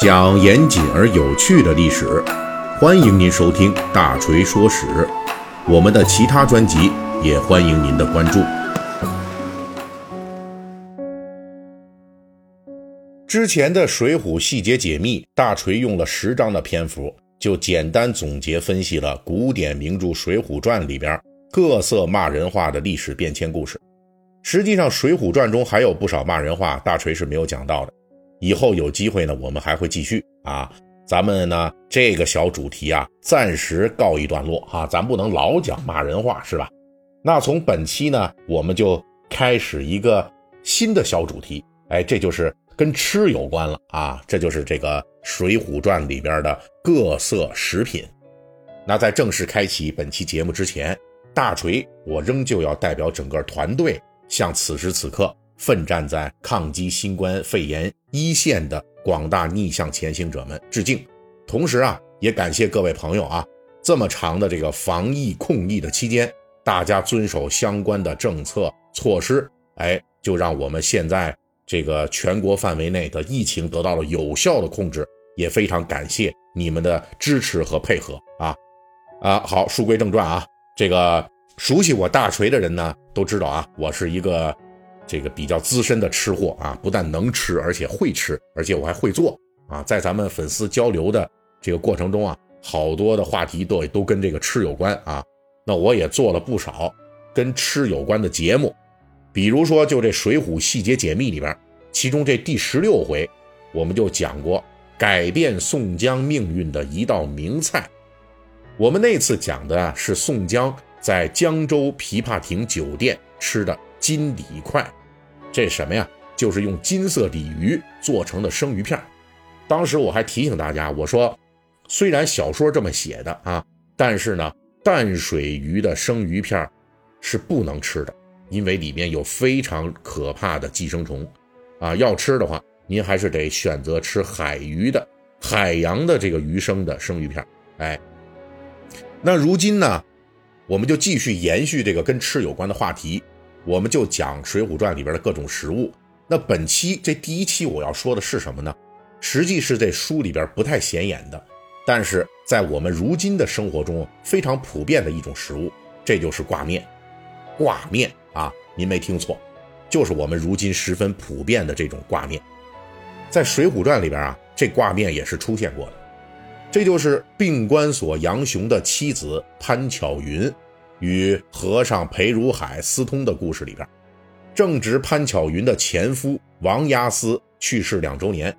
讲严谨而有趣的历史，欢迎您收听大锤说史，我们的其他专辑也欢迎您的关注。之前的水浒细节解密，大锤用了10章的篇幅，就简单总结分析了古典名著《水浒传》里边各色骂人话的历史变迁故事。实际上《水浒传》中还有不少骂人话，大锤是没有讲到的。以后有机会呢，我们还会继续啊。咱们呢这个小主题啊，暂时告一段落啊，咱不能老讲骂人话，是吧？那从本期呢，我们就开始一个新的小主题，哎，这就是跟吃有关了啊，这就是这个《水浒传》里边的各色食品。那在正式开启本期节目之前，大锤我仍旧要代表整个团队，向此时此刻奋战在抗击新冠肺炎一线的广大逆向前行者们致敬。同时啊，也感谢各位朋友啊，这么长的这个防疫控疫的期间，大家遵守相关的政策措施，哎，就让我们现在这个全国范围内的疫情得到了有效的控制，也非常感谢你们的支持和配合啊。好，书归正传啊，这个熟悉我大锤的人呢都知道啊，我是一个比较资深的吃货啊，不但能吃，而且会吃，而且我还会做啊。在咱们粉丝交流的这个过程中啊，好多的话题都跟这个吃有关啊。那我也做了不少跟吃有关的节目，比如说就这《水浒细节解密》里边，其中这第16回我们就讲过改变宋江命运的一道名菜。我们那次讲的是宋江在江州琵琶亭酒店吃的金鲤块，这什么呀？就是用金色鲤鱼做成的生鱼片。当时我还提醒大家，我说虽然小说这么写的啊，但是呢淡水鱼的生鱼片是不能吃的，因为里面有非常可怕的寄生虫啊，要吃的话您还是得选择吃海鱼的海洋的这个鱼生的生鱼片。哎，那如今呢我们就继续延续这个跟吃有关的话题，我们就讲《水浒传》里边的各种食物。那本期这第1期我要说的是什么呢？实际是这书里边不太显眼的，但是在我们如今的生活中非常普遍的一种食物，这就是挂面。挂面啊，您没听错，就是我们如今十分普遍的这种挂面。在《水浒传》里边啊，这挂面也是出现过的。这就是病关索杨雄的妻子潘巧云与和尚裴如海私通的故事里边，正值潘巧云的前夫王押司去世2周年，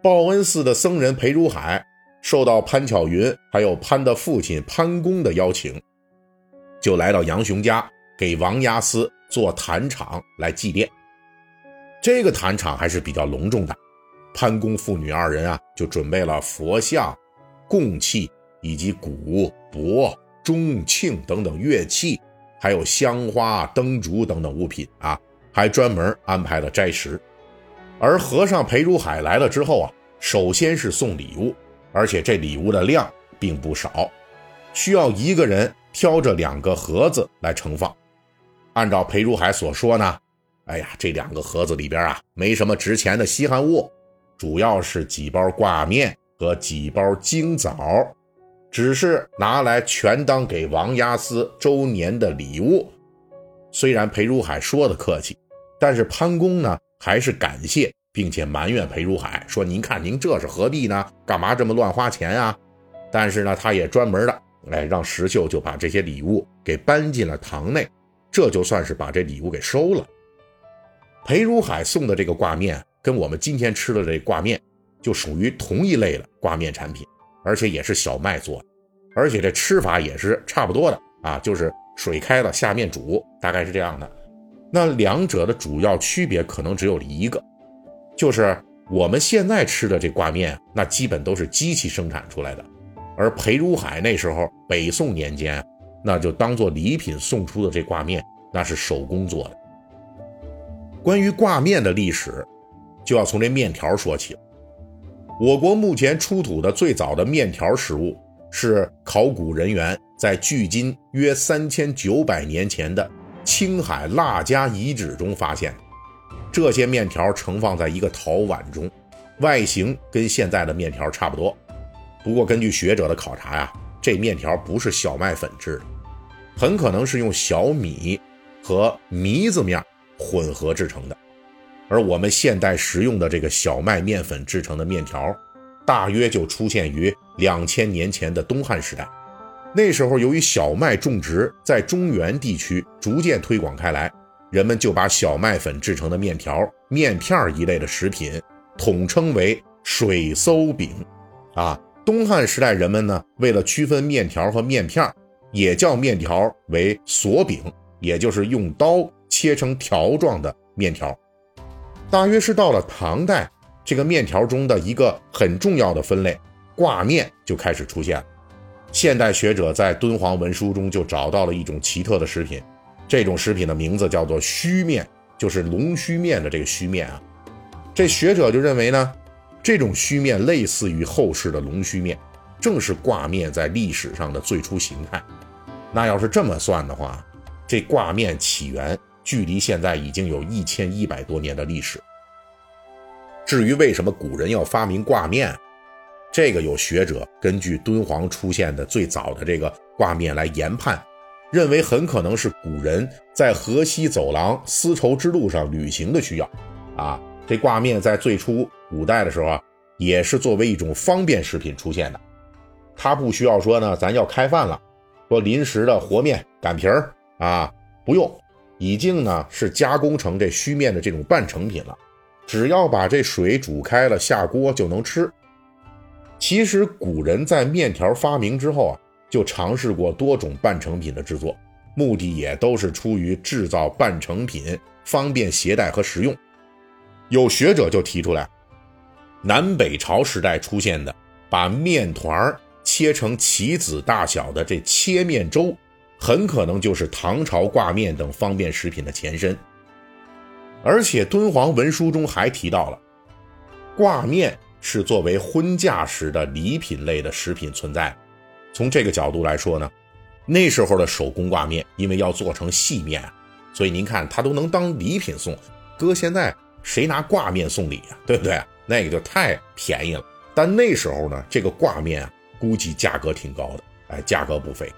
报恩寺的僧人裴如海受到潘巧云还有潘的父亲潘公的邀请，就来到杨雄家给王押司做坛场来祭奠。这个坛场还是比较隆重的，潘公父女2人啊就准备了佛像、供器以及鼓、钵、钟、磬等等乐器，还有香花、灯烛等等物品啊，还专门安排了斋食。而和尚裴如海来了之后啊，首先是送礼物，而且这礼物的量并不少，需要一个人挑着2个盒子来盛放。按照裴如海所说呢，哎呀，这2个盒子里边啊没什么值钱的稀罕物，主要是几包挂面和几包京枣，只是拿来全当给王押司周年的礼物。虽然裴如海说的客气，但是潘公呢还是感谢并且埋怨裴如海，说您看您这是何必呢，干嘛这么乱花钱啊。但是呢他也专门的让石秀就把这些礼物给搬进了堂内，这就算是把这礼物给收了。裴如海送的这个挂面跟我们今天吃的这挂面就属于同一类的挂面产品，而且也是小麦做的，而且这吃法也是差不多的啊，就是水开了下面煮，大概是这样的。那两者的主要区别可能只有一个，就是我们现在吃的这挂面那基本都是机器生产出来的，而裴如海那时候北宋年间那就当做礼品送出的这挂面那是手工做的。关于挂面的历史就要从这面条说起。我国目前出土的最早的面条食物是考古人员在距今约3900年前的青海腊家遗址中发现的。这些面条盛放在一个陶碗中，外形跟现在的面条差不多。不过根据学者的考察呀，这面条不是小麦粉制的，很可能是用小米和糜子面混合制成的。而我们现代食用的这个小麦面粉制成的面条，大约就出现于2000年前的东汉时代。那时候由于小麦种植在中原地区逐渐推广开来，人们就把小麦粉制成的面条、面片一类的食品统称为水馊饼。东汉时代人们呢，为了区分面条和面片，也叫面条为索饼，也就是用刀切成条状的面条。大约是到了唐代，这个面条中的一个很重要的分类挂面就开始出现了。现代学者在敦煌文书中就找到了一种奇特的食品，这种食品的名字叫做须面，就是龙须面的这个须面啊。这学者就认为呢，这种须面类似于后世的龙须面，正是挂面在历史上的最初形态。那要是这么算的话，这挂面起源距离现在已经有1100多年的历史。至于为什么古人要发明挂面，这个有学者根据敦煌出现的最早的这个挂面来研判，认为很可能是古人在河西走廊丝绸之路上旅行的需要。这挂面在最初古代的时候也是作为一种方便食品出现的。它不需要说呢，咱要开饭了，说临时的和面、擀皮儿不用，已经呢是加工成这须面的这种半成品了，只要把这水煮开了下锅就能吃。其实古人在面条发明之后就尝试过多种半成品的制作，目的也都是出于制造半成品方便携带和食用。有学者就提出来，南北朝时代出现的把面团切成棋子大小的这切面粥，很可能就是唐朝挂面等方便食品的前身。而且敦煌文书中还提到了，挂面是作为婚嫁时的礼品类的食品存在。从这个角度来说呢，那时候的手工挂面因为要做成细面，所以您看它都能当礼品送，搁现在谁拿挂面送礼对不对？那个就太便宜了。但那时候呢，这个挂面估计价格挺高的，价格不菲。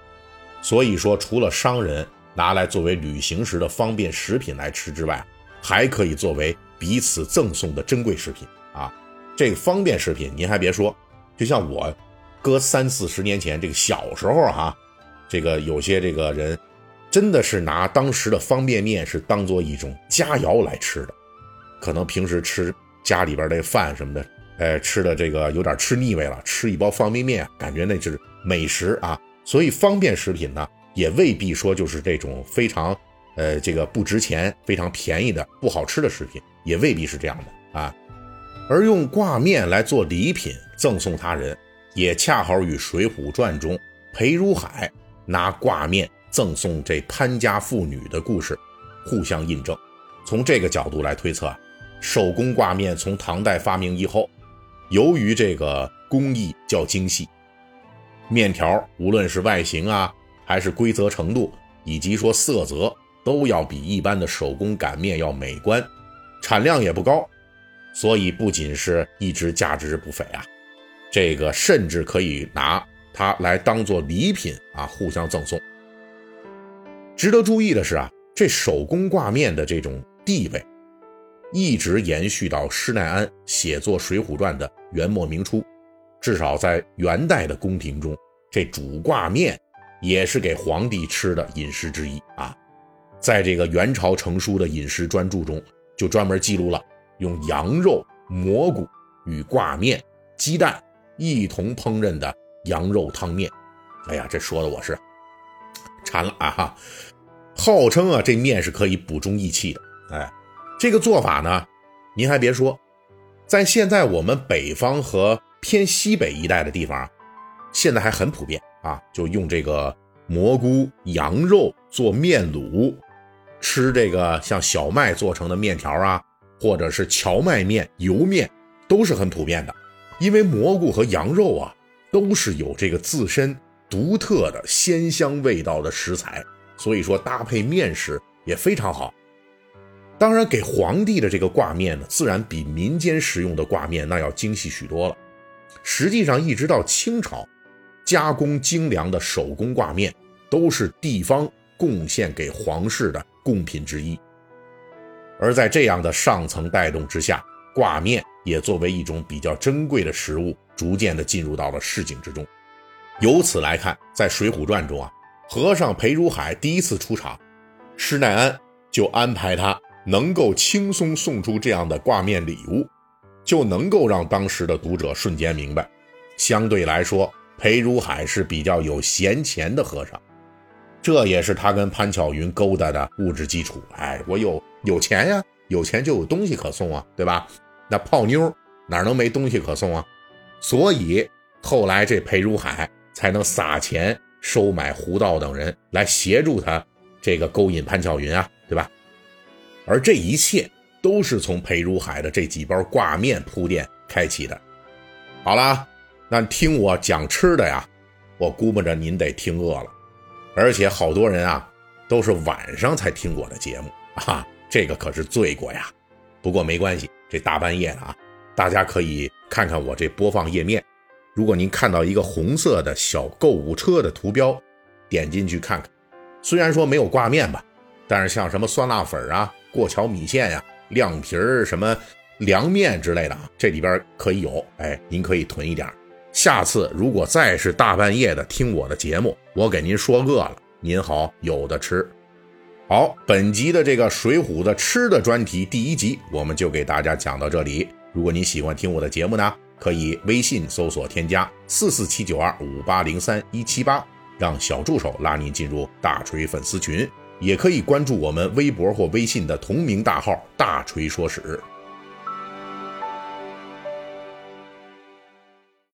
所以说除了商人拿来作为旅行时的方便食品来吃之外，还可以作为彼此赠送的珍贵食品这个方便食品您还别说，就像我搁30-40年前这个小时候这个有些这个人真的是拿当时的方便面是当做一种佳肴来吃的。可能平时吃家里边这饭什么的吃的这个有点吃腻味了，吃一包方便面感觉那是美食所以方便食品呢也未必说就是这种非常这个不值钱非常便宜的不好吃的食品，也未必是这样的而用挂面来做礼品赠送他人，也恰好与水浒传中裴如海拿挂面赠送这潘家妇女的故事互相印证。从这个角度来推测，手工挂面从唐代发明以后，由于这个工艺较精细，面条无论是外形还是规则程度以及说色泽，都要比一般的手工擀面要美观，产量也不高，所以不仅是一直价值不菲这个甚至可以拿它来当做礼品互相赠送。值得注意的是这手工挂面的这种地位一直延续到施耐庵写作《水浒传》的元末明初，至少在元代的宫廷中，这煮挂面也是给皇帝吃的饮食之一在这个元朝成书的饮食专著中，就专门记录了用羊肉、蘑菇与挂面、鸡蛋一同烹饪的羊肉汤面。哎呀，这说的我是馋了号称这面是可以补中益气的。这个做法呢，您还别说，在现在我们北方和偏西北一带的地方，现在还很普遍就用这个蘑菇、羊肉做面卤，吃这个像小麦做成的面条或者是荞麦面、油面，都是很普遍的。因为蘑菇和羊肉都是有这个自身独特的鲜香味道的食材，所以说搭配面食也非常好。当然给皇帝的这个挂面呢，自然比民间食用的挂面那要精细许多了。实际上一直到清朝，加工精良的手工挂面都是地方贡献给皇室的贡品之一。而在这样的上层带动之下，挂面也作为一种比较珍贵的食物，逐渐的进入到了市井之中。由此来看，在《水浒传》中啊，和尚裴如海第一次出场，施耐庵就安排他能够轻松送出这样的挂面礼物，就能够让当时的读者瞬间明白，相对来说裴如海是比较有闲钱的和尚。这也是他跟潘巧云勾搭的物质基础。我有钱呀，有钱就有东西可送啊，对吧？那泡妞哪能没东西可送啊？所以后来这裴如海才能撒钱收买胡道等人来协助他这个勾引潘巧云啊，对吧？而这一切都是从裴如海的这几包挂面铺垫开启的。好了，那听我讲吃的呀，我估摸着您得听饿了，而且好多人啊都是晚上才听我的节目啊，这个可是罪过呀。不过没关系，这大半夜的啊，大家可以看看我这播放页面，如果您看到一个红色的小购物车的图标，点进去看看。虽然说没有挂面吧，但是像什么酸辣粉啊、过桥米线呀、亮皮儿、什么凉面之类的啊，这里边可以有，您可以囤一点。下次如果再是大半夜的听我的节目，我给您说饿了，您好有的吃。好，本集的这个水浒的吃的专题第一集我们就给大家讲到这里。如果您喜欢听我的节目呢，可以微信搜索添加 44792-5803178， 让小助手拉您进入大锤粉丝群，也可以关注我们微博或微信的同名大号大锤说史。